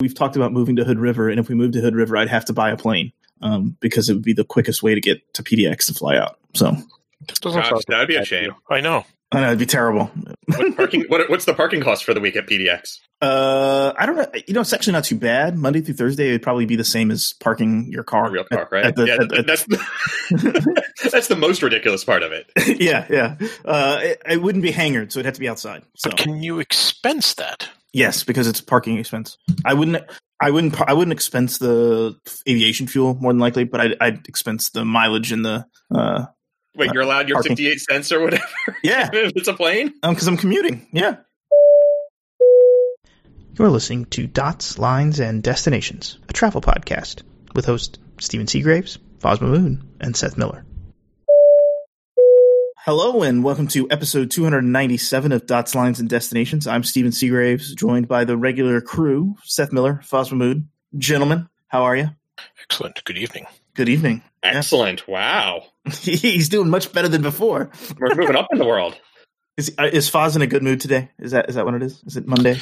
We've talked about moving to Hood River, and if we moved to Hood River, I'd have to buy a plane because it would be the quickest way to get to PDX to fly out. So gosh, that'd be a shame. I know it'd be terrible. What's the parking cost for the week at PDX? I don't know. You know, it's actually not too bad. Monday through Thursday, it'd probably be the same as parking your car. A real car, right? That's the most ridiculous part of it. Yeah. It wouldn't be hangared, so it'd have to be outside. So. But can you expense that? Yes, because it's a parking expense. I wouldn't expense the aviation fuel more than likely, but I'd expense the mileage and the. Wait, you're allowed your parking. 58 cents or whatever? Yeah. If it's a plane? Because I'm commuting. Yeah. You're listening to Dots, Lines, and Destinations, a travel podcast with hosts Stephen Seagraves, Fozz Mahmood, and Seth Miller. Hello, and welcome to episode 297 of Dots, Lines, and Destinations. I'm Stephen Seagraves, joined by the regular crew, Seth Miller, Fozz Mahmood. Gentlemen, how are you? Excellent. Good evening. Good evening. Excellent. Yeah. Wow. He's doing much better than before. We're moving up in the world. Is Fozz in a good mood today? Is that what it is? Is it Monday?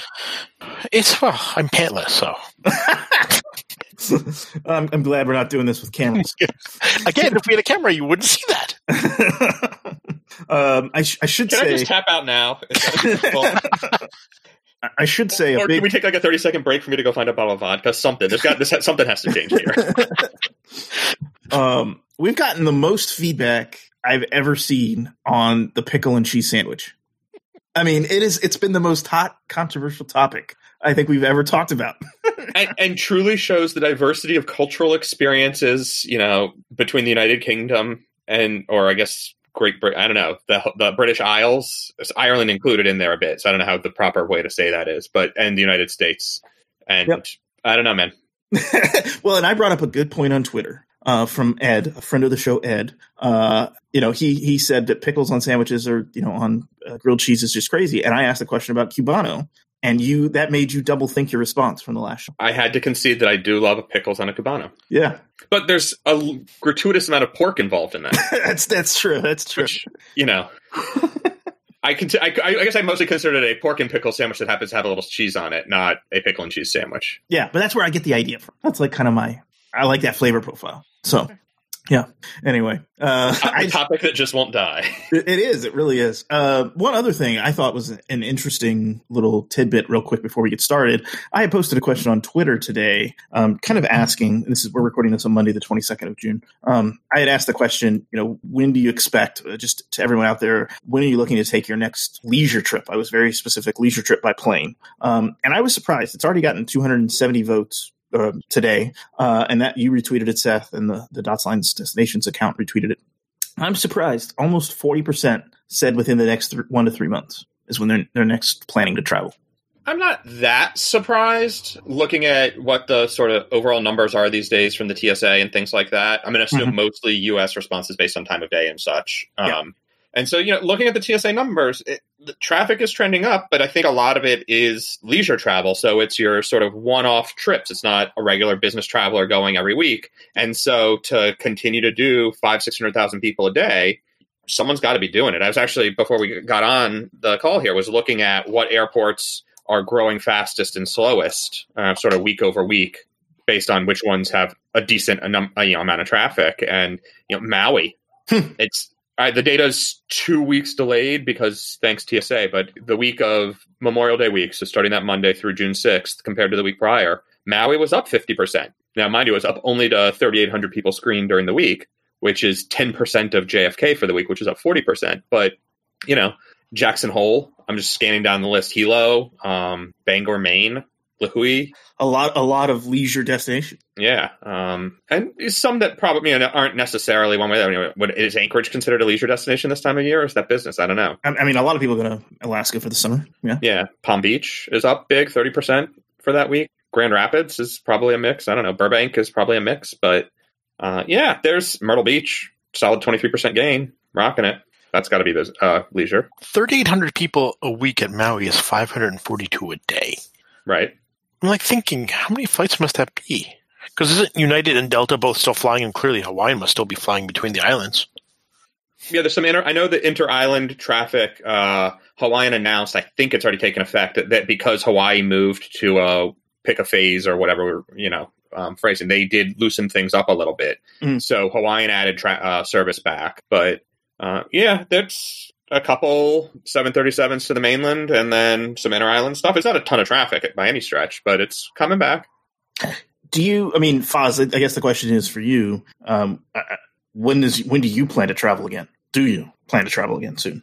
I'm pantless, so. I'm glad we're not doing this with cameras. Again, if we had a camera, you wouldn't see that. Can I just tap out now? I should say. Or can we take like a 30-second break for me to go find a bottle of vodka? Something. Something has to change here. We've gotten the most feedback I've ever seen on the pickle and cheese sandwich. I mean, it's been the most hot, controversial topic I think we've ever talked about. and truly shows the diversity of cultural experiences, you know, between the United Kingdom and, or I guess, Great Britain. I don't know, the British Isles, Ireland included in there a bit. So I don't know how the proper way to say that is, but, and the United States. And yep. I don't know, man. Well, and I brought up a good point on Twitter. From Ed, a friend of the show, Ed, you know, he said that pickles on sandwiches or, you know, on grilled cheese is just crazy. And I asked a question about Cubano, and that made you double think your response from the last show. I had to concede that I do love pickles on a Cubano. Yeah. But there's a gratuitous amount of pork involved in that. That's true. That's true. Which, you know, I guess I mostly consider it a pork and pickle sandwich that happens to have a little cheese on it, not a pickle and cheese sandwich. Yeah. But that's where I get the idea from. That's like kind of I like that flavor profile. So, yeah. Anyway. A topic that just won't die. It is. It really is. One other thing I thought was an interesting little tidbit real quick before we get started. I had posted a question on Twitter today kind of asking, we're recording this on Monday, the 22nd of June. I had asked the question, you know, when do you expect, just to everyone out there, when are you looking to take your next leisure trip? I was very specific, leisure trip by plane. And I was surprised. It's already gotten 270 votes. Today, and that you retweeted it, Seth, and the Dots, Lines, Destinations account retweeted it. I'm surprised. Almost 40% said within the next 1 to 3 months is when they're next planning to travel. I'm not that surprised looking at what the sort of overall numbers are these days from the TSA and things like that. I'm going to assume mostly U.S. responses based on time of day and such. Yeah. And so, you know, looking at the TSA numbers, the traffic is trending up, but I think a lot of it is leisure travel. So it's your sort of one-off trips. It's not a regular business traveler going every week. And so to continue to do 500,000 to 600,000 people a day, someone's got to be doing it. I was actually, before we got on the call here, was looking at what airports are growing fastest and slowest sort of week over week based on which ones have a decent amount of traffic. And, you know, Maui, it's... the data's 2 weeks delayed because thanks TSA, but the week of Memorial Day week, so starting that Monday through June 6th compared to the week prior, Maui was up 50%. Now, mind you, it was up only to 3,800 people screened during the week, which is 10% of JFK for the week, which is up 40%. But, you know, Jackson Hole, I'm just scanning down the list, Hilo, Bangor, Maine, Lihue. A lot of leisure destinations. Yeah. And some that probably aren't necessarily one way. I mean, is Anchorage considered a leisure destination this time of year, or is that business? I don't know. I mean, a lot of people go to Alaska for the summer. Yeah. Yeah. Palm Beach is up big, 30% for that week. Grand Rapids is probably a mix. I don't know. Burbank is probably a mix. But, yeah, there's Myrtle Beach, solid 23% gain, rocking it. That's got to be the leisure. 3,800 people a week at Maui is 542 a day. Right. I'm like thinking, how many flights must that be? Because isn't United and Delta both still flying, and clearly Hawaiian must still be flying between the islands. Yeah, there's some I know the inter-island traffic. Hawaiian announced, I think it's already taken effect, that because Hawaii moved to pick a phase or whatever, you know, phrasing. They did loosen things up a little bit. Mm. So Hawaiian added service back. But yeah, that's a couple 737s to the mainland and then some inter-island stuff. It's not a ton of traffic by any stretch, but it's coming back. Do you, I mean, Fozz, I guess the question is for you, when do you plan to travel again? Do you plan to travel again soon?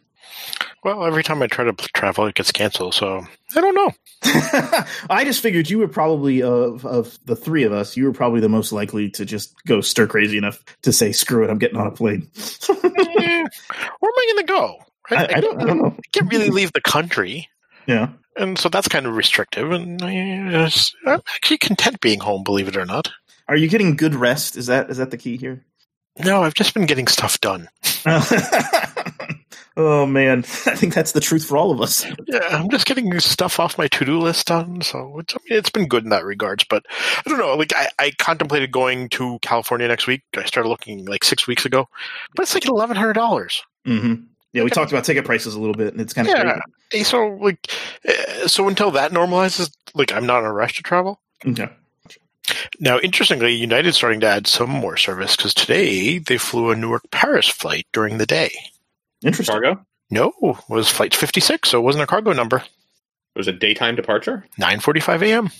Well, every time I try to travel, it gets canceled, so I don't know. I just figured you were probably, of the three of us, you were probably the most likely to just go stir crazy enough to say, screw it, I'm getting on a plane. Where am I going to go? I don't know. I can't really leave the country. Yeah. And so that's kind of restrictive, and I'm actually content being home, believe it or not. Are you getting good rest? Is that the key here? No, I've just been getting stuff done. Oh, man. I think that's the truth for all of us. Yeah, I'm just getting stuff off my to-do list done. So it's been good in that regards. But I don't know. Like I contemplated going to California next week. I started looking like 6 weeks ago. But it's like $1,100. Mm-hmm. Yeah, we talked about ticket prices a little bit, and it's kind of crazy. So, so until that normalizes, I'm not in a rush to travel. Okay. Now, interestingly, United's starting to add some more service because today they flew a Newark-Paris flight during the day. Interesting. Cargo? No, it was flight 56, so it wasn't a cargo number. It was a daytime departure? 9:45 a.m.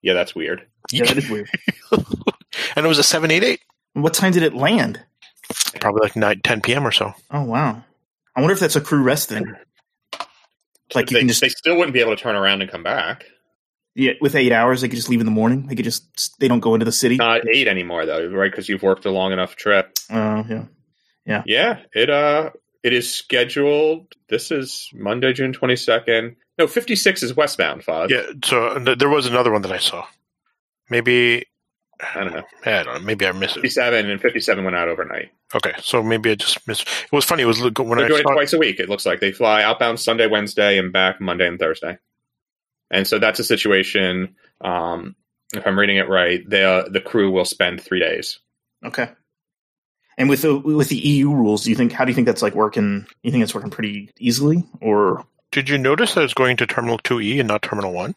Yeah, that's weird. Yeah, that is weird. And it was a 788. What time did it land? Probably 9:10 p.m. or so. Oh, wow. I wonder if that's a crew rest thing. Like you they still wouldn't be able to turn around and come back. Yeah, with 8 hours, they could just leave in the morning. They don't go into the city. Not 8 anymore, though, right? Because you've worked a long enough trip. Oh, yeah. Yeah, it is scheduled. This is Monday, June 22nd. No, 56 is westbound, Fozz. Yeah, so there was another one that I saw. Maybe, I don't know. Maybe I missed it. 57 and 57 went out overnight. Okay, so maybe I just missed. It was funny. It was when they're doing it twice a week. It looks like they fly outbound Sunday, Wednesday, and back Monday and Thursday. And so that's a situation. If I'm reading it right, the crew will spend 3 days. Okay. And with the EU rules, how do you think that's working? You think it's working pretty easily, or did you notice that it's going to Terminal 2E and not Terminal 1?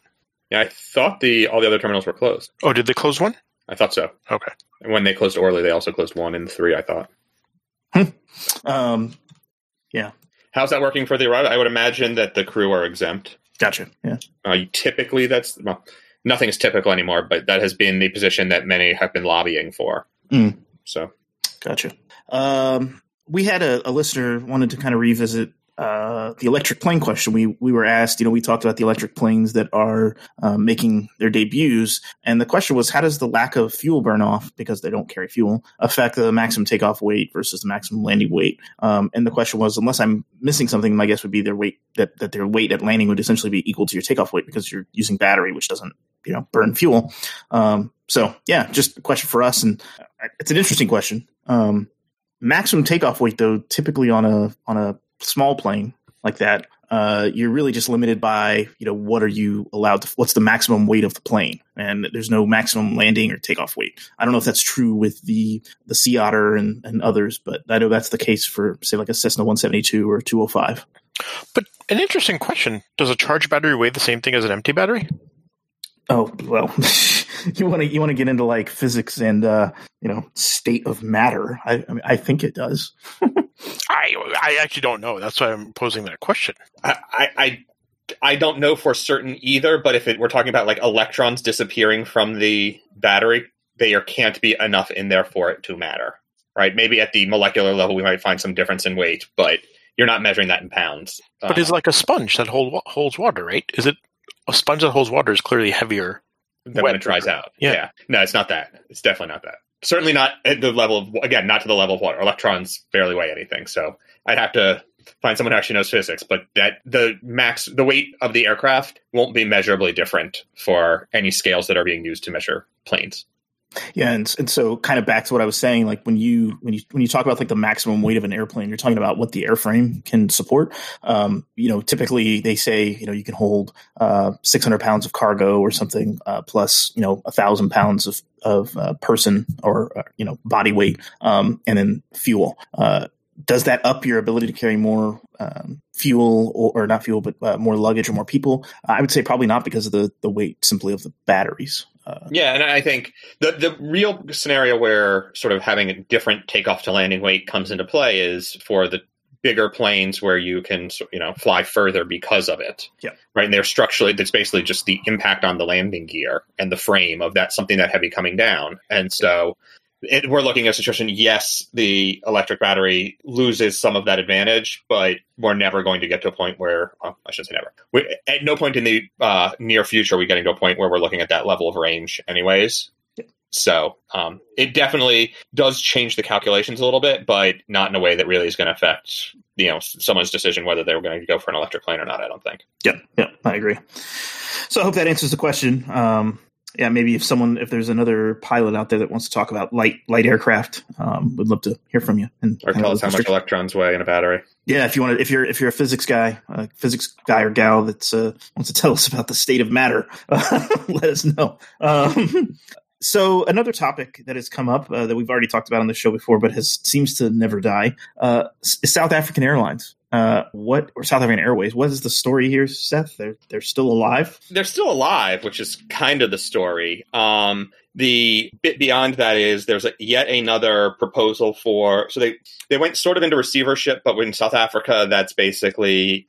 Yeah, I thought all the other terminals were closed. Oh, did they close one? I thought so. Okay. When they closed Orly, they also closed 1 and 3, I thought. Yeah. How's that working for the arrival? I would imagine that the crew are exempt. Gotcha. Yeah. Typically, nothing is typical anymore, but that has been the position that many have been lobbying for. Mm. So. Gotcha. We had a listener wanted to kind of revisit the electric plane question. We were asked, we talked about the electric planes that are making their debuts. And the question was, how does the lack of fuel burn off, because they don't carry fuel, affect the maximum takeoff weight versus the maximum landing weight? And the question was, unless I'm missing something, my guess would be their weight, that their weight at landing would essentially be equal to your takeoff weight because you're using battery, which doesn't, burn fuel. So yeah, just a question for us. And it's an interesting question. Maximum takeoff weight though, typically on a small plane like that, you're really just limited by, what are you allowed to, what's the maximum weight of the plane? And there's no maximum landing or takeoff weight. I don't know if that's true with the Sea Otter and others, but I know that's the case for, say, a Cessna 172 or 205. But an interesting question. Does a charged battery weigh the same thing as an empty battery? Oh, well, you want to get into physics and, state of matter. I mean, I think it does. I actually don't know. That's why I'm posing that question. I don't know for certain either, but if we're talking about electrons disappearing from the battery, there can't be enough in there for it to matter, right? Maybe at the molecular level, we might find some difference in weight, but you're not measuring that in pounds. But it's like a sponge that holds water, right? Is it a sponge that holds water is clearly heavier than when it dries out. Yeah. No, it's not that. It's definitely not that. Certainly not at the level of, again, not to the level of water. Electrons barely weigh anything, so I'd have to find someone who actually knows physics. But that the weight of the aircraft won't be measurably different for any scales that are being used to measure planes. Yeah, and so kind of back to what I was saying, when you talk about the maximum weight of an airplane, you're talking about what the airframe can support. Typically they say you can hold 600 pounds of cargo or something plus 1,000 pounds of person or body weight, and then fuel. does that up your ability to carry more fuel or not fuel, but more luggage or more people? I would say probably not because of the weight simply of the batteries. Yeah, and I think the real scenario where sort of having a different takeoff to landing weight comes into play is for the bigger planes where you can, you know, fly further because of it. Yeah. Right. And they're structurally, that's basically just the impact on the landing gear and the frame of that, something that heavy coming down. And so we're looking at a situation, yes, the electric battery loses some of that advantage, but we're never going to get to a point where, well, I shouldn't say never. At no point in the near future, we're getting to a point where we're looking at that level of range anyways. So it definitely does change the calculations a little bit, but not in a way that really is going to affect, you know, someone's decision whether they were going to go for an electric plane or not, I don't think. Yeah, I agree. So I hope that answers the question. Yeah, maybe if there's another pilot out there that wants to talk about light aircraft, would love to hear from you. And or tell us how much electrons weigh in a battery. Yeah, if you're a physics guy or gal that wants to tell us about the state of matter, let us know. So another topic that has come up that we've already talked about on the show before, but seems to never die, is South African Airlines. Or South African Airways? What is the story here, Seth? They're still alive. They're still alive, which is kind of the story. The bit beyond that is there's yet another proposal for. So they went sort of into receivership, but in South Africa, that's basically.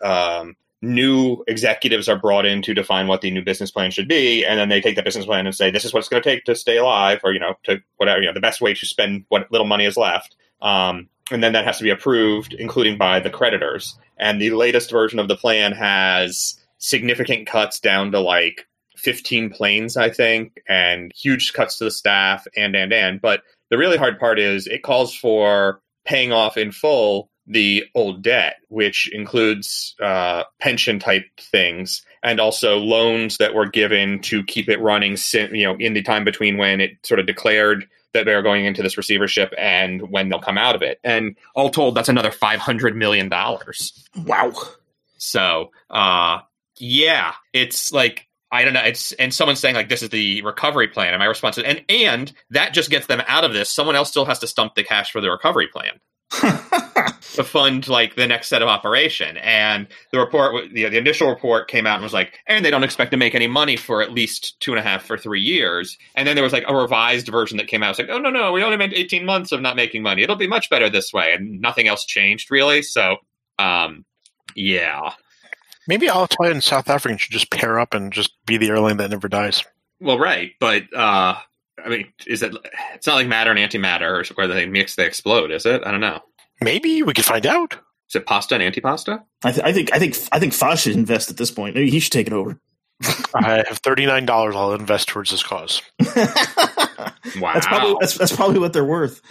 New executives are brought in to define what the new business plan should be, and then they take that business plan and say, this is what it's going to take to stay alive, or, you know, to whatever, you know, the best way to spend what little money is left. And then that has to be approved, including by the creditors. And the latest version of the plan has significant cuts down to like 15 planes, I think, and huge cuts to the staff, and. But the really hard part is it calls for paying off in full the old debt, which includes pension type things and also loans that were given to keep it running, you know, in the time between when it sort of declared that they're going into this receivership and when they'll come out of it. And all told, that's another $500 million. Wow. So, yeah, it's like, I don't know. And someone's saying like, this is the recovery plan. And my response is, and that just gets them out of this. Someone else still has to stump the cash for the recovery plan. To fund like the next set of operation. And the report, you know, the initial report came out and was like, and they don't expect to make any money for at least 2.5 or 3 years. And then there was like a revised version that came out. It's like, oh, no, we only meant 18 months of not making money. It'll be much better this way. And nothing else changed really. So, yeah. Maybe Alitalia and South African should just pair up and just be the airline that never dies. Well, right. But, I mean, it's not like matter and antimatter or where they mix, they explode, is it? I don't know. Maybe we could find out. Is it pasta and antipasta? I think Fozz should invest at this point. Maybe he should take it over. I have $39. I'll invest towards this cause. Wow, that's probably what they're worth.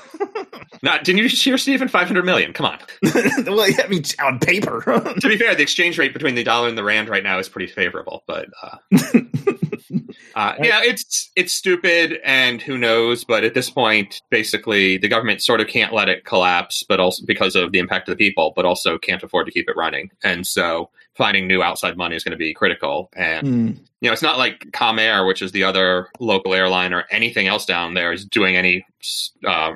Not didn't you hear, Stephen? $500 million. Come on. Well, I mean, on paper. To be fair, the exchange rate between the dollar and the rand right now is pretty favorable, but yeah, it's stupid, and who knows? But at this point, basically, the government sort of can't let it collapse, but also because of the impact of the people, but also can't afford to keep it running, and so finding new outside money is going to be critical. And you know, it's not like Comair, which is the other local airline, or anything else down there is doing any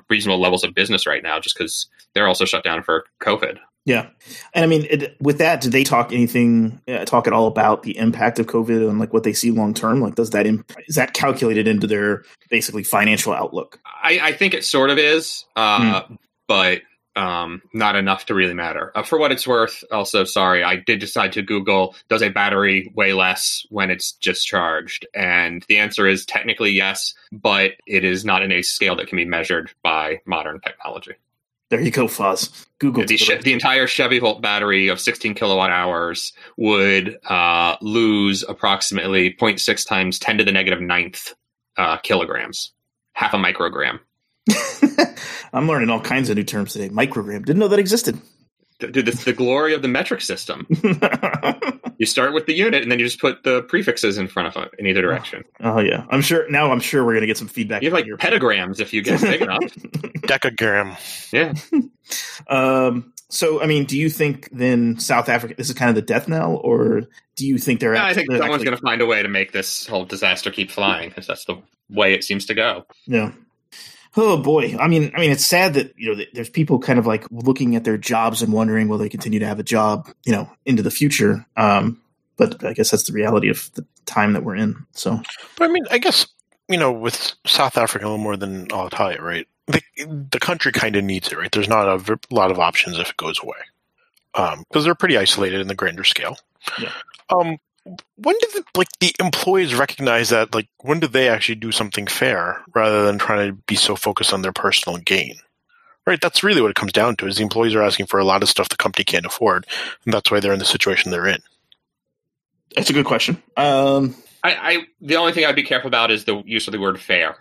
reasonable levels of business right now, just because they're also shut down for COVID. Yeah. And I mean, with that, do they talk at all about the impact of COVID and like what they see long term? Like, is that calculated into their basically financial outlook? I think it sort of is, but not enough to really matter. For what it's worth, also, sorry, I did decide to Google, does a battery weigh less when it's discharged? And the answer is technically yes, but it is not in a scale that can be measured by modern technology. There you go, Fozz. Google. The entire Chevy Volt battery of 16 kilowatt hours would lose approximately 0.6 times 10 to the negative ninth kilograms, half a microgram. I'm learning all kinds of new terms today. Microgram. Didn't know that existed. Dude, that's the glory of the metric system. You start with the unit, and then you just put the prefixes in front of it in either direction. Oh yeah. I'm sure we're going to get some feedback. You have like your petagrams if you get big enough. Decagram. Yeah. So, I mean, do you think then South Africa, this is kind of the death knell, or do you think they're I think someone's going to find a way to make this whole disaster keep flying, because that's the way it seems to go. Yeah. Oh boy. I mean, it's sad that, you know, there's people kind of like looking at their jobs and wondering, will they continue to have a job, you know, into the future? But I guess that's the reality of the time that we're in. So, but I mean, I guess, you know, with South Africa a little more than Alitalia, right? The country kind of needs it, right? There's not a lot of options if it goes away. Because they're pretty isolated in the grander scale. Yeah. When did the employees recognize that? Like, when did they actually do something fair rather than trying to be so focused on their personal gain? Right. That's really what it comes down to. Is the employees are asking for a lot of stuff the company can't afford, and that's why they're in the situation they're in. That's a good question. The only thing I'd be careful about is the use of the word fair.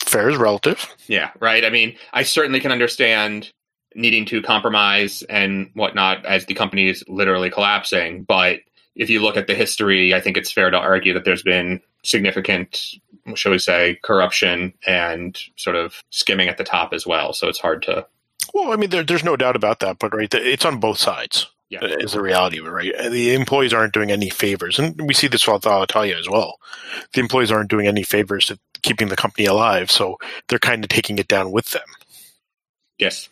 Fair is relative. Yeah. Right. I mean, I certainly can understand needing to compromise and whatnot as the company is literally collapsing. But if you look at the history, I think it's fair to argue that there's been significant, shall we say, corruption and sort of skimming at the top as well. So it's hard to... Well, I mean, there's no doubt about that, but right, it's on both sides. Yeah. Is the reality of it, right? The employees aren't doing any favors. And we see this with Alitalia as well. The employees aren't doing any favors to keeping the company alive, so they're kind of taking it down with them. Yes.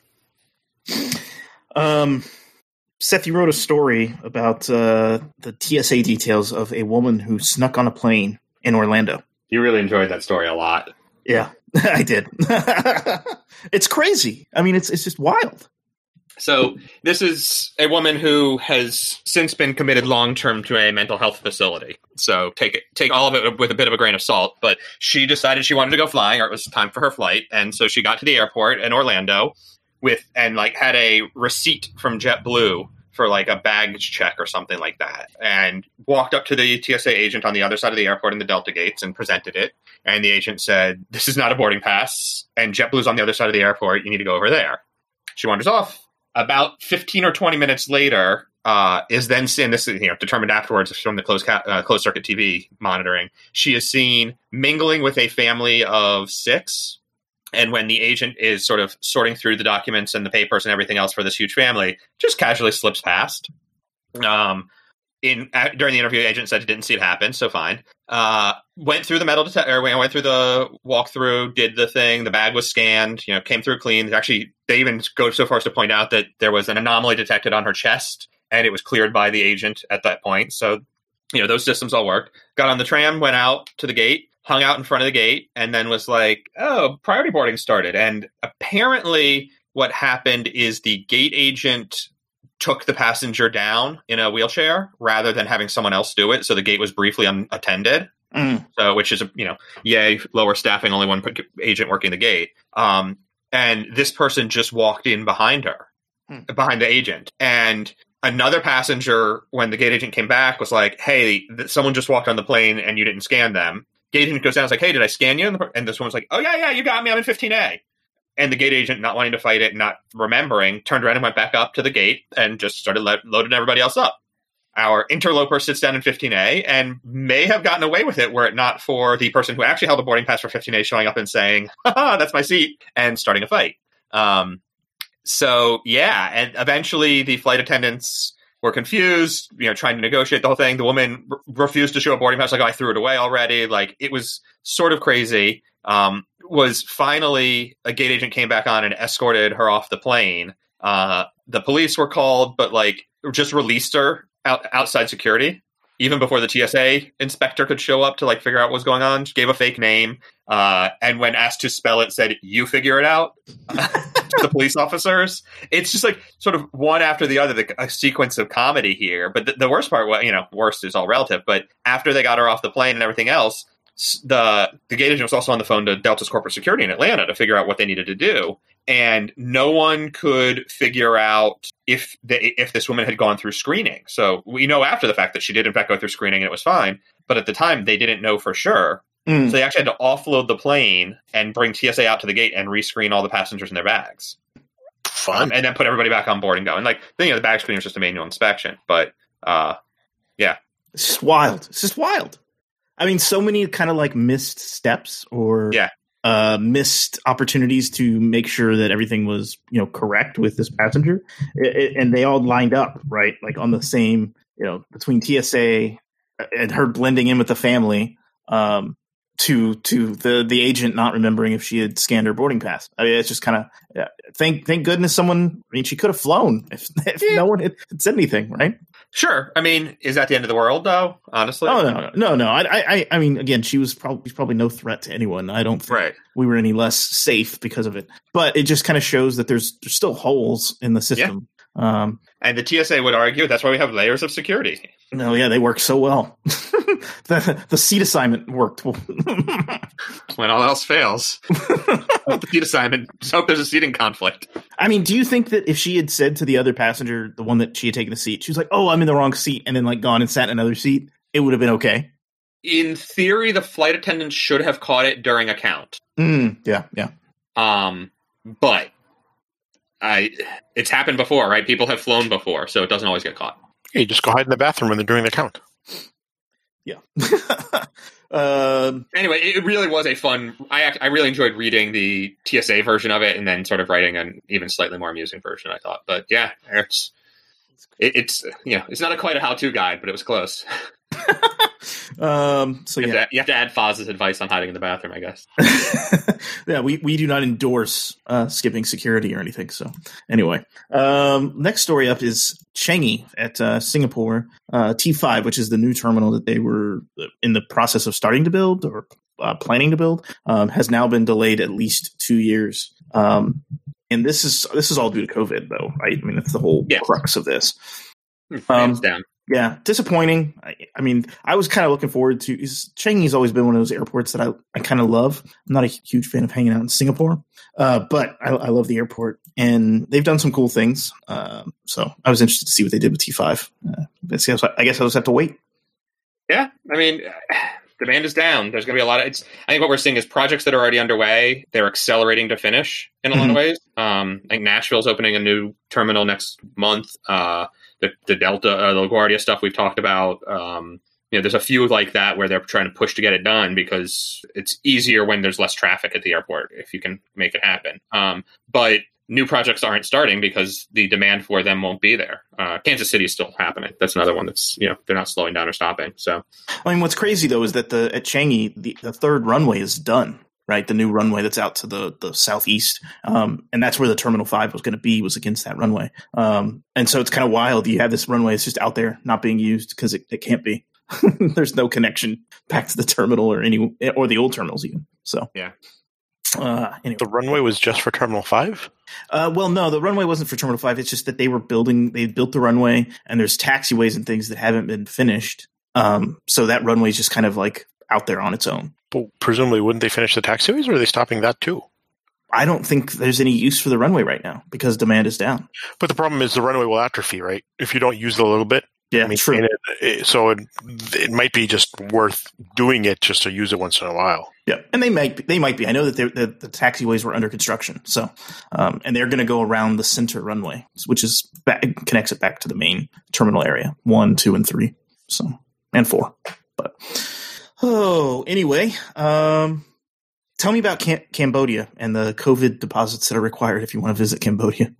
Seth, you wrote a story about the TSA details of a woman who snuck on a plane in Orlando. You really enjoyed that story a lot. Yeah, I did. It's crazy. I mean, it's just wild. So this is a woman who has since been committed long-term to a mental health facility. So take all of it with a bit of a grain of salt. But she decided she wanted to go flying, or it was time for her flight. And so she got to the airport in Orlando and had a receipt from JetBlue for like a baggage check or something like that. And walked up to the TSA agent on the other side of the airport in the Delta gates and presented it. And the agent said, "This is not a boarding pass. And JetBlue's on the other side of the airport. You need to go over there." She wanders off. About 15 or 20 minutes later, determined afterwards from the closed circuit TV monitoring, she is seen mingling with a family of 6. And when the agent is sort of sorting through the documents and the papers and everything else for this huge family, just casually slips past. During the interview, the agent said he didn't see it happen, so fine. Went through the metal detector, went through the walkthrough, did the thing. The bag was scanned, you know, came through clean. Actually, they even go so far as to point out that there was an anomaly detected on her chest, and it was cleared by the agent at that point. So, you know, those systems all worked. Got on the tram, went out to the gate, hung out in front of the gate, and then was like, "Oh, priority boarding started." And apparently, what happened is the gate agent took the passenger down in a wheelchair rather than having someone else do it. So the gate was briefly unattended, so, which is, you know, yay, lower staffing, only one agent working the gate. And this person just walked in behind her, behind the agent. And another passenger, when the gate agent came back, was like, "Hey, someone just walked on the plane and you didn't scan them." Gate agent goes down and is like, "Hey, did I scan you?" And this woman's like, "Oh, yeah, you got me. I'm in 15A. And the gate agent, not wanting to fight it, not remembering, turned around and went back up to the gate and just started loading everybody else up. Our interloper sits down in 15A and may have gotten away with it were it not for the person who actually held a boarding pass for 15A showing up and saying, "Haha, that's my seat," and starting a fight. So, yeah, and eventually the flight attendants were confused, you know, trying to negotiate the whole thing. The woman refused to show a boarding pass, like, "Oh, I threw it away already." Like, it was sort of crazy. Was finally a gate agent came back on and escorted her off the plane. The police were called, but like just released her outside security, even before the TSA inspector could show up to like figure out what was going on. She gave a fake name, and when asked to spell it, said, "You figure it out." To the police officers. It's just like sort of one after the other, a sequence of comedy here. But the worst part, well, you know, worst is all relative. But after they got her off the plane and everything else, the gate agent was also on the phone to Delta's corporate security in Atlanta to figure out what they needed to do. And no one could figure out if this woman had gone through screening. So we know after the fact that she did, in fact, go through screening and it was fine. But at the time, they didn't know for sure. So they actually had to offload the plane and bring TSA out to the gate and rescreen all the passengers in their bags. Fun. And then put everybody back on board and go. And like, you know, the bag screen was just a manual inspection. But yeah. It's just wild. I mean, so many kind of like missed steps or missed opportunities to make sure that everything was, you know, correct with this passenger. And they all lined up, right? Like on the same, you know, between TSA and her blending in with the family. to the agent not remembering if she had scanned her boarding pass. I mean, it's just kind of thank goodness someone. I mean, she could have flown if no one had said anything, right? Sure. I mean, is that the end of the world, though? Honestly, oh no. I mean, again, she was probably no threat to anyone. I don't think we were any less safe because of it. But it just kind of shows that there's still holes in the system. Yeah. And the TSA would argue that's why we have layers of security. No, yeah, they work so well. The seat assignment worked. When all else fails, the seat assignment. Just hope there's a seating conflict. I mean, do you think that if she had said to the other passenger, the one that she had taken a seat, she was like, "Oh, I'm in the wrong seat," and then like gone and sat in another seat, it would have been okay? In theory, the flight attendant should have caught it during a count. Yeah. But it's happened before, right? People have flown before, so it doesn't always get caught. Hey, just go hide in the bathroom when they're doing the count. Yeah. Anyway, it really was a fun. I really enjoyed reading the TSA version of it, and then sort of writing an even slightly more amusing version, I thought. But yeah, it's not quite a how-to guide, but it was close. You have to add Fozz's advice on hiding in the bathroom, I guess. Yeah, we do not endorse skipping security or anything. So anyway, next story up is Changi at Singapore T5, which is the new terminal that they were in the process of starting to build or planning to build, has now been delayed at least 2 years. And this is all due to COVID, though, right? I mean, that's the whole crux of this. Hands down. Yeah, disappointing. I mean, I was kind of looking forward to – Changi's always been one of those airports that I kind of love. I'm not a huge fan of hanging out in Singapore, but I love the airport. And they've done some cool things. So I was interested to see what they did with T5. I guess I'll just have to wait. Yeah, I mean – demand is down. There's going to be a lot of. I think what we're seeing is projects that are already underway. They're accelerating to finish in a lot of ways. I think Nashville's opening a new terminal next month. The Delta, the LaGuardia stuff we've talked about. There's a few like that where they're trying to push to get it done because it's easier when there's less traffic at the airport if you can make it happen. But new projects aren't starting because the demand for them won't be there. Kansas City is still happening. That's another one that's, they're not slowing down or stopping. So, I mean, what's crazy though is that at Changi, the third runway is done, right? The new runway that's out to the southeast. And that's where the Terminal 5 was going to be, was against that runway. And so it's kind of wild. You have this runway, it's just out there not being used because it can't be. There's no connection back to the terminal or the old terminals even. So, yeah. Anyway. The runway was just for Terminal 5? Well, no, the runway wasn't for Terminal 5. It's just that they built the runway, and there's taxiways and things that haven't been finished. So that runway is just kind of like out there on its own. But presumably, wouldn't they finish the taxiways, or are they stopping that too? I don't think there's any use for the runway right now because demand is down. But the problem is the runway will atrophy, right? If you don't use it a little bit. Yeah, true. So it might be just worth doing it just to use it once in a while. Yeah, and they might be. I know that the taxiways were under construction, so and they're going to go around the center runway, which is connects it back to the main terminal area 1, 2, and 3, so and 4. But anyway, tell me about Cambodia and the COVID deposits that are required if you want to visit Cambodia.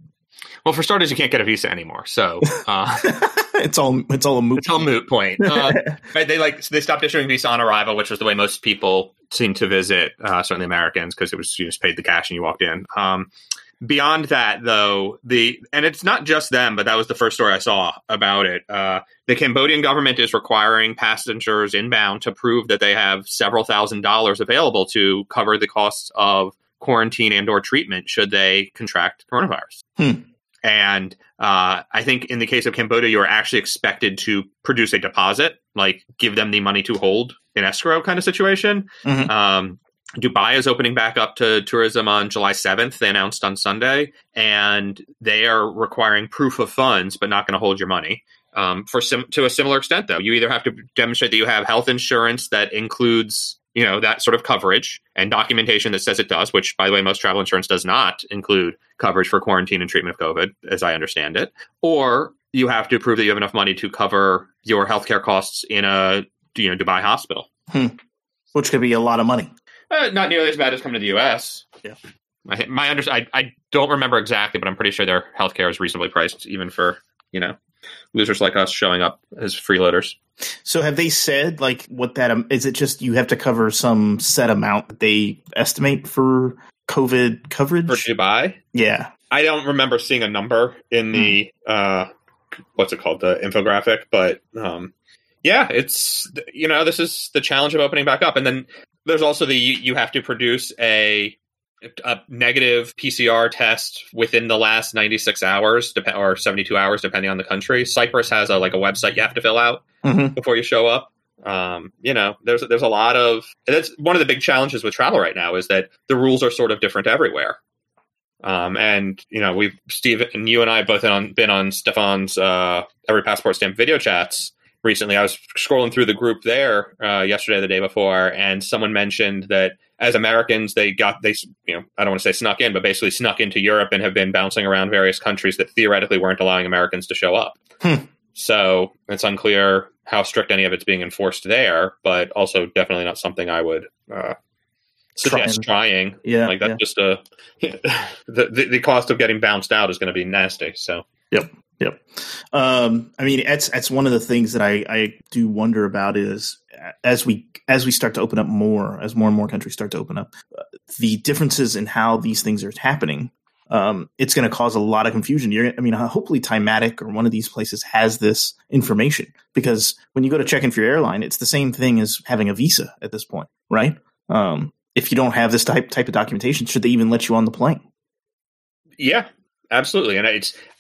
Well, for starters, you can't get a visa anymore, so it's all a moot point. Right? They stopped issuing visa on arrival, which was the way most people seemed to visit, certainly Americans, because it was you just paid the cash and you walked in. Beyond that, though, and it's not just them, but that was the first story I saw about it. The Cambodian government is requiring passengers inbound to prove that they have several $1,000s available to cover the costs of quarantine and or treatment should they contract coronavirus. And I think in the case of Cambodia, you are actually expected to produce a deposit, like give them the money to hold in escrow kind of situation. Mm-hmm. Dubai is opening back up to tourism on July 7th. They announced on Sunday, and they are requiring proof of funds, but not going to hold your money. To a similar extent, though, you either have to demonstrate that you have health insurance that includes that sort of coverage and documentation that says it does, which, by the way, most travel insurance does not include coverage for quarantine and treatment of COVID, as I understand it. Or you have to prove that you have enough money to cover your healthcare costs in a Dubai hospital. Which could be a lot of money. Not nearly as bad as coming to the U.S. Yeah. I don't remember exactly, but I'm pretty sure their healthcare is reasonably priced, even for losers like us showing up as freeloaders. So have they said like what that is? It just you have to cover some set amount that they estimate for COVID coverage for Dubai? Yeah, I don't remember seeing a number in the what's it called, the infographic, but yeah, it's, you know, this is the challenge of opening back up. And then there's also the you have to produce a negative PCR test within the last 96 hours or 72 hours, depending on the country. Cyprus has a website you have to fill out before you show up. You know, there's a lot of, and that's one of the big challenges with travel right now, is that the rules are sort of different everywhere. And you know, Steve and you and I both been on Stefan's Every Passport Stamp video chats recently. I was scrolling through the group there yesterday, the day before, and someone mentioned that as Americans, I don't want to say snuck in, but basically snuck into Europe and have been bouncing around various countries that theoretically weren't allowing Americans to show up. So it's unclear how strict any of it's being enforced there, but also definitely not something I would suggest trying. Yeah, like that's just the cost of getting bounced out is going to be nasty. So yep. I mean, that's one of the things that I do wonder about is as we start to open up more, as more and more countries start to open up, the differences in how these things are happening. It's going to cause a lot of confusion. Hopefully Timatic or one of these places has this information, because when you go to check in for your airline, it's the same thing as having a visa at this point, right? If you don't have this type of documentation, should they even let you on the plane? Yeah, absolutely. And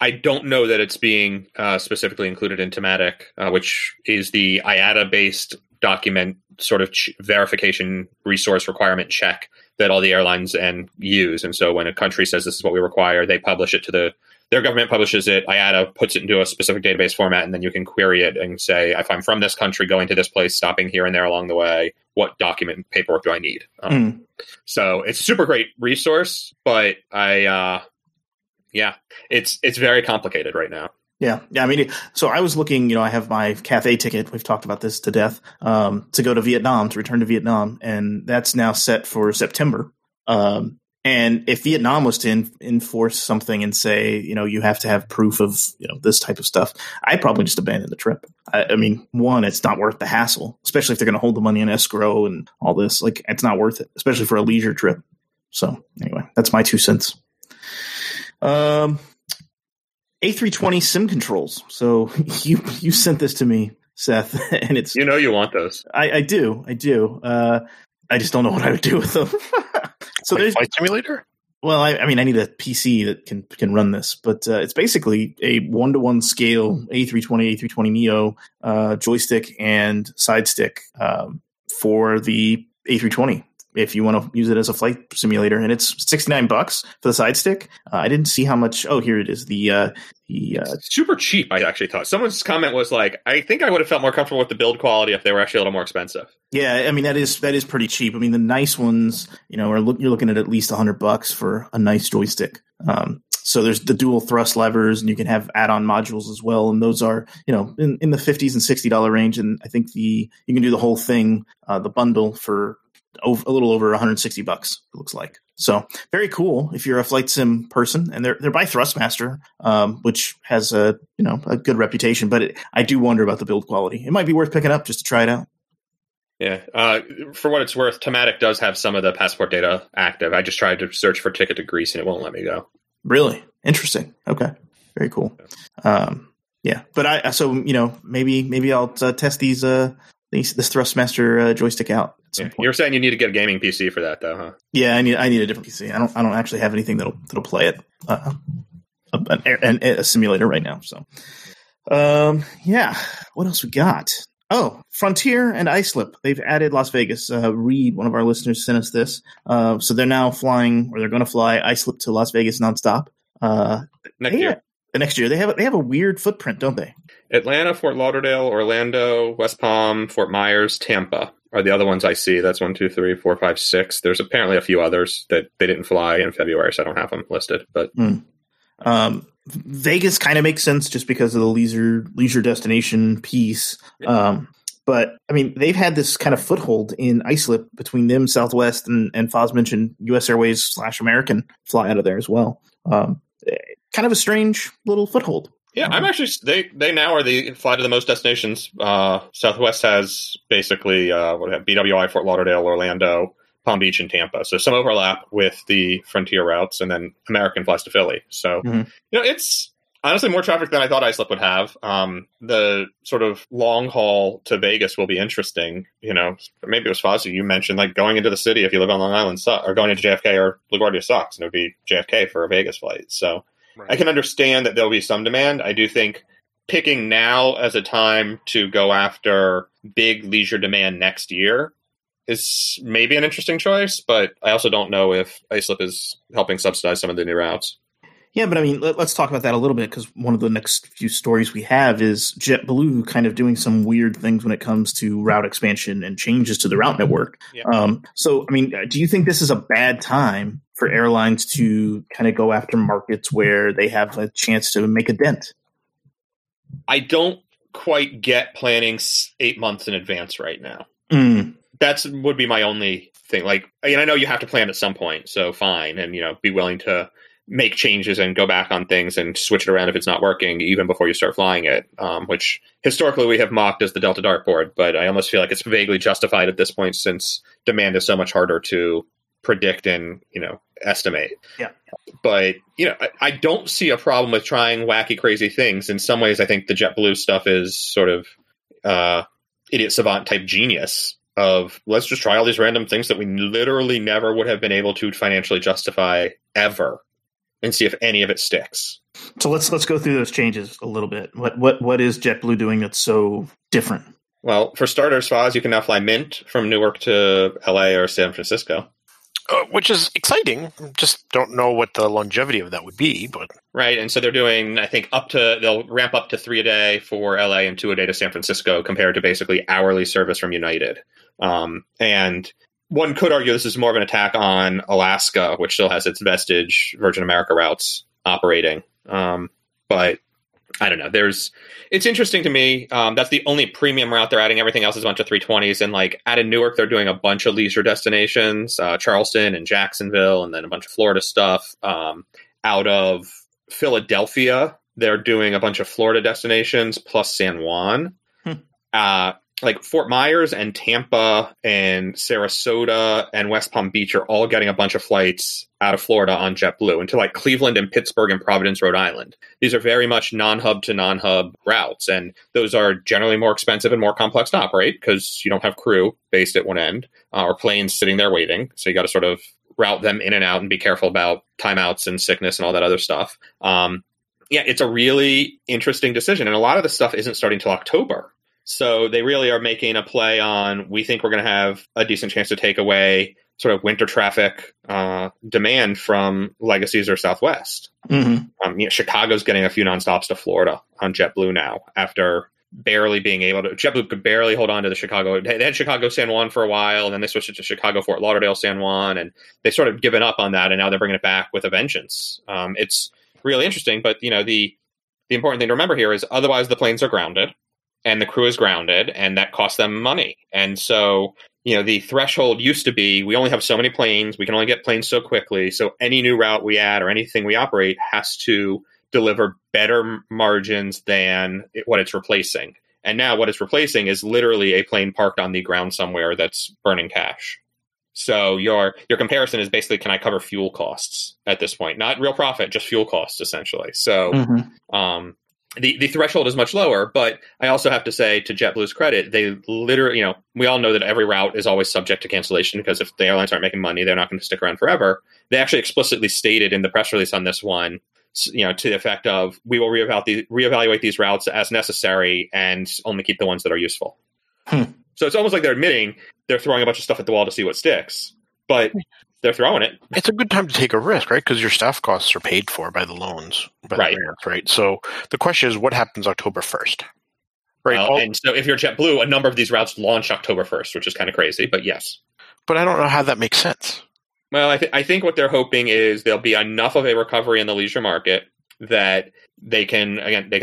I don't know that it's being specifically included in Timatic, which is the IATA-based document sort of verification resource requirement check that all the airlines use. And so when a country says this is what we require, they publish it to their government publishes it. IATA puts it into a specific database format, and then you can query it and say, if I'm from this country, going to this place, stopping here and there along the way, what document paperwork do I need? So it's a super great resource, but it's very complicated right now. Yeah. I mean, so I was looking, I have my Cathay ticket. We've talked about this to death, to go to Vietnam, to return to Vietnam. And that's now set for September. And if Vietnam was to enforce something and say, you have to have proof of, this type of stuff, I'd probably just abandon the trip. I mean, it's not worth the hassle, especially if they're going to hold the money in escrow and all this. Like, it's not worth it, especially for a leisure trip. So anyway, that's my 2 cents. A320 sim controls. So you sent this to me, Seth, and it's you want those. I do. I just don't know what I would do with them. So like there's flight simulator. Well, I mean, I need a PC that can run this, but it's basically a 1-to-1 scale A320 Neo joystick and side stick for the A320. If you want to use it as a flight simulator, and it's $69 for the side stick. I didn't see how much. Oh, here it is. The super cheap. I actually thought someone's comment was like, I think I would have felt more comfortable with the build quality if they were actually a little more expensive. Yeah. I mean, that is pretty cheap. I mean, the nice ones, you're looking at least $100 for a nice joystick. So there's the dual thrust levers, and you can have add-on modules as well. And those are, in the $50s and $60 range. And I think you can do the whole thing, the bundle for a little over $160, it looks like. So very cool if you're a flight sim person, and they're by Thrustmaster, which has a good reputation, but I do wonder about the build quality. It might be worth picking up just to try it out. Yeah. For what it's worth, Timatic does have some of the passport data active. I just tried to search for ticket to Greece and it won't let me go. Really? Interesting. Okay. Very cool. Yeah, but maybe I'll test this Thrustmaster joystick out. Yeah. You were saying you need to get a gaming PC for that, though, huh? Yeah, I need a different PC. I don't actually have anything that'll play it, a simulator right now. So, yeah. What else we got? Oh, Frontier and Islip. They've added Las Vegas. Reed, one of our listeners, sent us this. So they're now flying, or they're going to fly Islip to Las Vegas nonstop next year. The next year, they have a weird footprint, don't they? Atlanta, Fort Lauderdale, Orlando, West Palm, Fort Myers, Tampa are the other ones I see. That's 1, 2, 3, 4, 5, 6. There's apparently a few others that they didn't fly in February, so I don't have them listed. But Vegas kind of makes sense just because of the leisure destination piece. Yeah. But I mean, they've had this kind of foothold in Islip between them, Southwest, and Fozz mentioned U.S. Airways / American fly out of there as well. Kind of a strange little foothold. Yeah, I'm actually. They now are the fly to the most destinations. Southwest has basically BWI, Fort Lauderdale, Orlando, Palm Beach, and Tampa. So some overlap with the Frontier routes, and then American flies to Philly. So it's honestly more traffic than I thought Islip would have. The sort of long haul to Vegas will be interesting. You know, maybe it was Fozzie you mentioned, like going into the city if you live on Long Island or going into JFK or LaGuardia sucks, and it would be JFK for a Vegas flight. So. Right. I can understand that there'll be some demand. I do think picking now as a time to go after big leisure demand next year is maybe an interesting choice, but I also don't know if Islip is helping subsidize some of the new routes. Yeah, but I mean, let's talk about that a little bit, because one of the next few stories we have is JetBlue kind of doing some weird things when it comes to route expansion and changes to the route network. Yeah. So, I mean, do you think this is a bad time for airlines to kind of go after markets where they have a chance to make a dent? I don't quite get planning 8 months in advance right now. That would be my only thing. Like, I know you have to plan at some point, so fine, and be willing to make changes and go back on things and switch it around if it's not working, even before you start flying it, which historically we have mocked as the Delta dartboard, but I almost feel like it's vaguely justified at this point since demand is so much harder to predict and, estimate. Yeah. But, I don't see a problem with trying wacky, crazy things. In some ways, I think the JetBlue stuff is sort of idiot savant type genius of let's just try all these random things that we literally never would have been able to financially justify ever, and see if any of it sticks. So let's go through those changes a little bit. What is JetBlue doing that's so different? Well, for starters, Fozz, you can now fly Mint from Newark to LA or San Francisco. Which is exciting. Just don't know what the longevity of that would be. But right, and so they're doing, I think, they'll ramp up to 3 a day for LA and 2 a day to San Francisco compared to basically hourly service from United. And one could argue this is more of an attack on Alaska, which still has its vestige Virgin America routes operating. But I don't know. It's interesting to me. That's the only premium route they're adding. Everything else is a bunch of 320s. And like out of Newark, they're doing a bunch of leisure destinations, Charleston and Jacksonville, and then a bunch of Florida stuff. Out of Philadelphia, they're doing a bunch of Florida destinations plus San Juan. Like Fort Myers and Tampa and Sarasota and West Palm Beach are all getting a bunch of flights out of Florida on JetBlue into like Cleveland and Pittsburgh and Providence, Rhode Island. These are very much non-hub to non-hub routes. And those are generally more expensive and more complex to operate because you don't have crew based at one end or planes sitting there waiting. So you got to sort of route them in and out and be careful about timeouts and sickness and all that other stuff. Yeah, it's a really interesting decision. And a lot of the stuff isn't starting till October. So they really are making a play on, we think we're going to have a decent chance to take away sort of winter traffic demand from Legacies or Southwest. Chicago's getting a few nonstops to Florida on JetBlue now after barely being able to. JetBlue could barely hold on to the Chicago. They had Chicago San Juan for a while, and then they switched it to Chicago Fort Lauderdale San Juan, and they sort of given up on that, and now they're bringing it back with a vengeance. It's really interesting, but the important thing to remember here is otherwise the planes are grounded. And the crew is grounded, and that costs them money. And so, the threshold used to be, we only have so many planes. We can only get planes so quickly. So any new route we add or anything we operate has to deliver better margins than what it's replacing. And now what it's replacing is literally a plane parked on the ground somewhere that's burning cash. So your comparison is basically, can I cover fuel costs at this point? Not real profit, just fuel costs, essentially. So, The threshold is much lower, but I also have to say, to JetBlue's credit, they literally, we all know that every route is always subject to cancellation because if the airlines aren't making money, they're not going to stick around forever. They actually explicitly stated in the press release on this one, to the effect of, we will reevaluate these routes as necessary and only keep the ones that are useful. So it's almost like they're admitting they're throwing a bunch of stuff at the wall to see what sticks, but they're throwing it. It's a good time to take a risk, right? Because your staff costs are paid for by the loans. Right. So the question is, what happens October 1st? Right. Well, and so if you're JetBlue, a number of these routes launch October 1st, which is kind of crazy, but yes. But I don't know how that makes sense. Well, I think what they're hoping is there'll be enough of a recovery in the leisure market that they can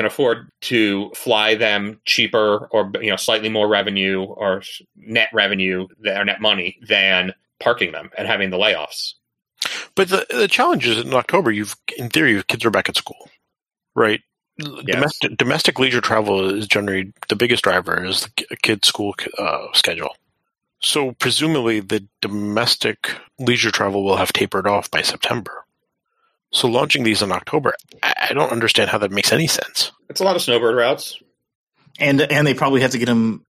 afford to fly them cheaper or, slightly more revenue or net money than parking them and having the layoffs. But the challenge is in October, in theory, kids are back at school, right? Domestic leisure travel is generally the biggest driver is the kids' school schedule. So presumably the domestic leisure travel will have tapered off by September. So launching these in October, I don't understand how that makes any sense. It's a lot of snowbird routes. And they probably have to get them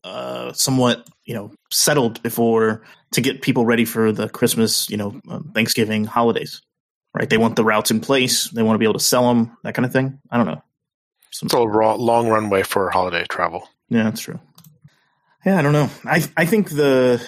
somewhat, settled before to get people ready for the Christmas, Thanksgiving holidays, right? They want the routes in place. They want to be able to sell them, that kind of thing. I don't know. It's a long runway for holiday travel. Yeah, that's true. Yeah, I don't know. I think the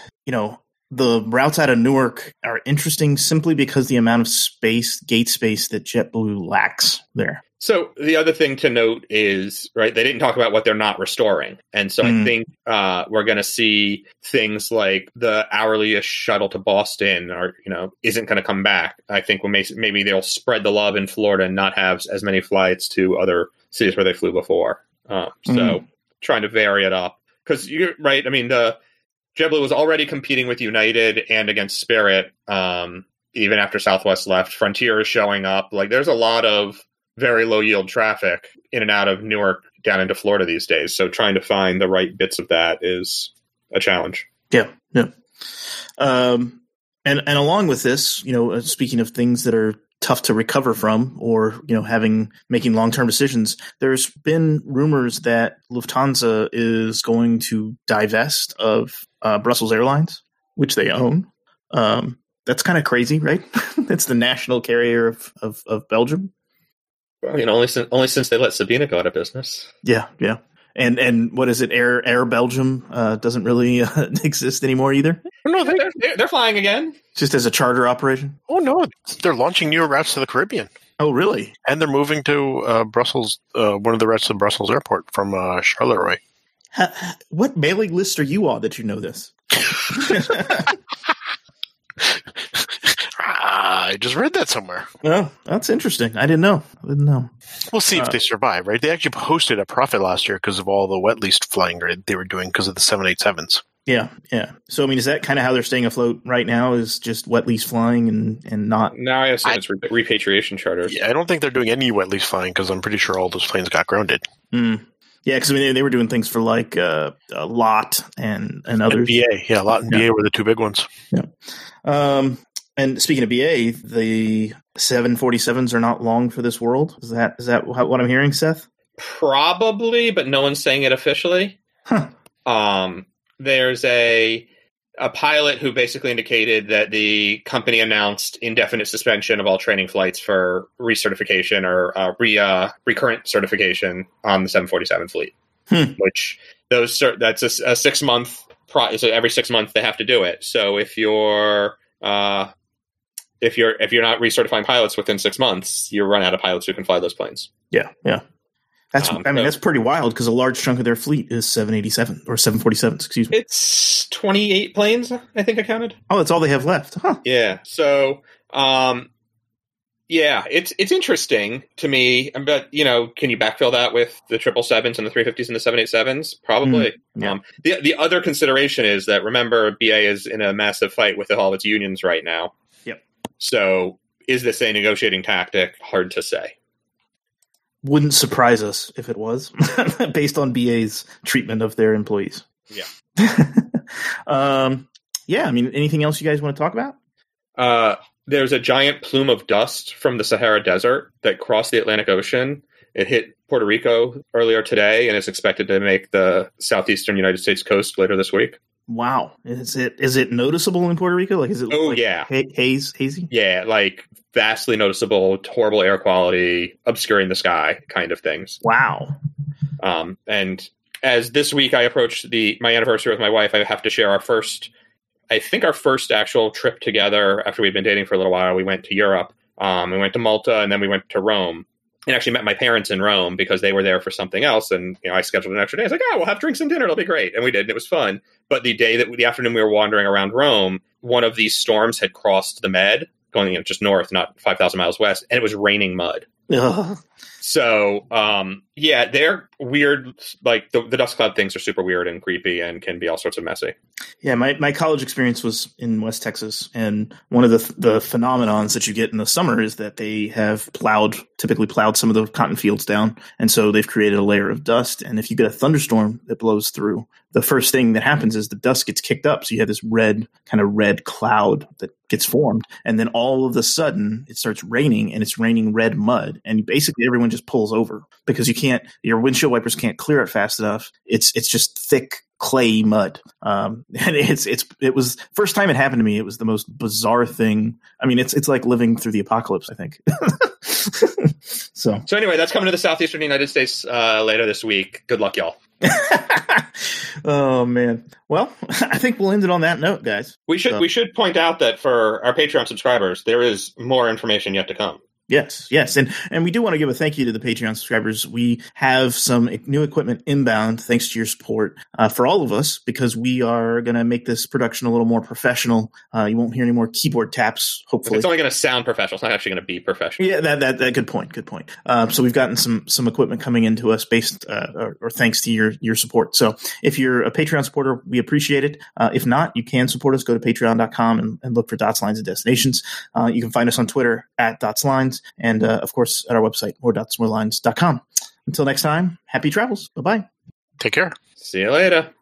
routes out of Newark are interesting simply because the amount of gate space that JetBlue lacks there. So the other thing to note is, right, they didn't talk about what they're not restoring. And so I think we're going to see things like the hourly shuttle to Boston or, isn't going to come back. I think maybe they'll spread the love in Florida and not have as many flights to other cities where they flew before. So trying to vary it up. Because you're right. I mean, the JetBlue was already competing with United and against Spirit, even after Southwest left. Frontier is showing up. Like, there's a lot of very low yield traffic in and out of Newark down into Florida these days. So trying to find the right bits of that is a challenge. Yeah, yeah. And along with this, speaking of things that are tough to recover from, or making long-term decisions, there's been rumors that Lufthansa is going to divest of Brussels Airlines, which they own. That's kind of crazy, right? That's the national carrier of Belgium. Well, only since they let Sabena go out of business. Yeah. And what is it? Air Belgium doesn't really exist anymore either. No, they're flying again. Just as a charter operation? Oh, no. They're launching newer routes to the Caribbean. Oh, really? And they're moving to Brussels, one of the routes to Brussels airport from Charleroi. What mailing list are you on that you know this? I just read that somewhere. Oh, that's interesting. I didn't know. We'll see if they survive, right? They actually posted a profit last year because of all the wet lease flying they were doing because of the 787s. Yeah. So, is that kind of how they're staying afloat right now is just wet lease flying and not... No, I assume it's repatriation charters. Yeah, I don't think they're doing any wet lease flying because I'm pretty sure all those planes got grounded. Mm. Yeah, because they were doing things for like LOT and others. And BA. Yeah, LOT and BA were the two big ones. Yeah. And speaking of BA, the 747s are not long for this world. Is that what I'm hearing, Seth? Probably, but no one's saying it officially. Huh. There's a pilot who basically indicated that the company announced indefinite suspension of all training flights for recertification or recurrent certification on the 747 fleet. Hmm. Which that's a 6 month process. So every 6 months they have to do it. So if you're not recertifying pilots within 6 months, you run out of pilots who can fly those planes. Yeah. That's that's pretty wild because a large chunk of their fleet is 787 or 747s. Excuse me. It's 28 planes, I think I counted. Oh, that's all they have left. Huh. Yeah. So, it's interesting to me. But can you backfill that with the 777s and the 350s and the 787s? Probably. Yeah. The other consideration is that remember BA is in a massive fight with all of its unions right now. Yep. So is this a negotiating tactic? Hard to say. Wouldn't surprise us if it was based on BA's treatment of their employees. Yeah. Anything else you guys want to talk about? There's a giant plume of dust from the Sahara Desert that crossed the Atlantic Ocean. It hit Puerto Rico earlier today and is expected to make the southeastern United States coast later this week. Wow. Is it noticeable in Puerto Rico? Like, is it? Oh, yeah. Hazy? Yeah, like vastly noticeable, horrible air quality, obscuring the sky kind of things. Wow. And as this week I approach my anniversary with my wife, I have to share our first actual trip together after we've been dating for a little while. We went to Europe. We went to Malta and then we went to Rome. And actually met my parents in Rome because they were there for something else. And, I scheduled an extra day. I was like, we'll have drinks and dinner. It'll be great. And we did. And it was fun. But the afternoon we were wandering around Rome, one of these storms had crossed the Med, going just north, not 5,000 miles west. And it was raining mud. Ugh. So, yeah, they're weird. Like the dust cloud things are super weird and creepy and can be all sorts of messy. Yeah. My college experience was in West Texas. And one of the phenomenons that you get in the summer is that they have typically plowed some of the cotton fields down. And so they've created a layer of dust. And if you get a thunderstorm that blows through, the first thing that happens is the dust gets kicked up. So you have this red cloud that gets formed. And then all of a sudden it starts raining, and it's raining red mud. And basically everyone just pulls over because your windshield wipers can't clear it fast enough. It's just thick clay mud. And it was first time it happened to me. It was the most bizarre thing. I mean, it's like living through the apocalypse, I think. So anyway, that's coming to the southeastern United States later this week. Good luck, y'all. Oh man. Well, I think we'll end it on that note, guys. We should point out that for our Patreon subscribers, there is more information yet to come. Yes. And we do want to give a thank you to the Patreon subscribers. We have some new equipment inbound, thanks to your support for all of us, because we are going to make this production a little more professional. You won't hear any more keyboard taps, hopefully. It's only going to sound professional. It's not actually going to be professional. Yeah, that good point. So we've gotten some equipment coming into us based or thanks to your support. So if you're a Patreon supporter, we appreciate it. If not, you can support us. Go to patreon.com and look for Dots, Lines, and Destinations. You can find us on Twitter at Dots Lines. And, of course, at our website, moredotsmorelines.com. Until next time, happy travels. Bye-bye. Take care. See you later.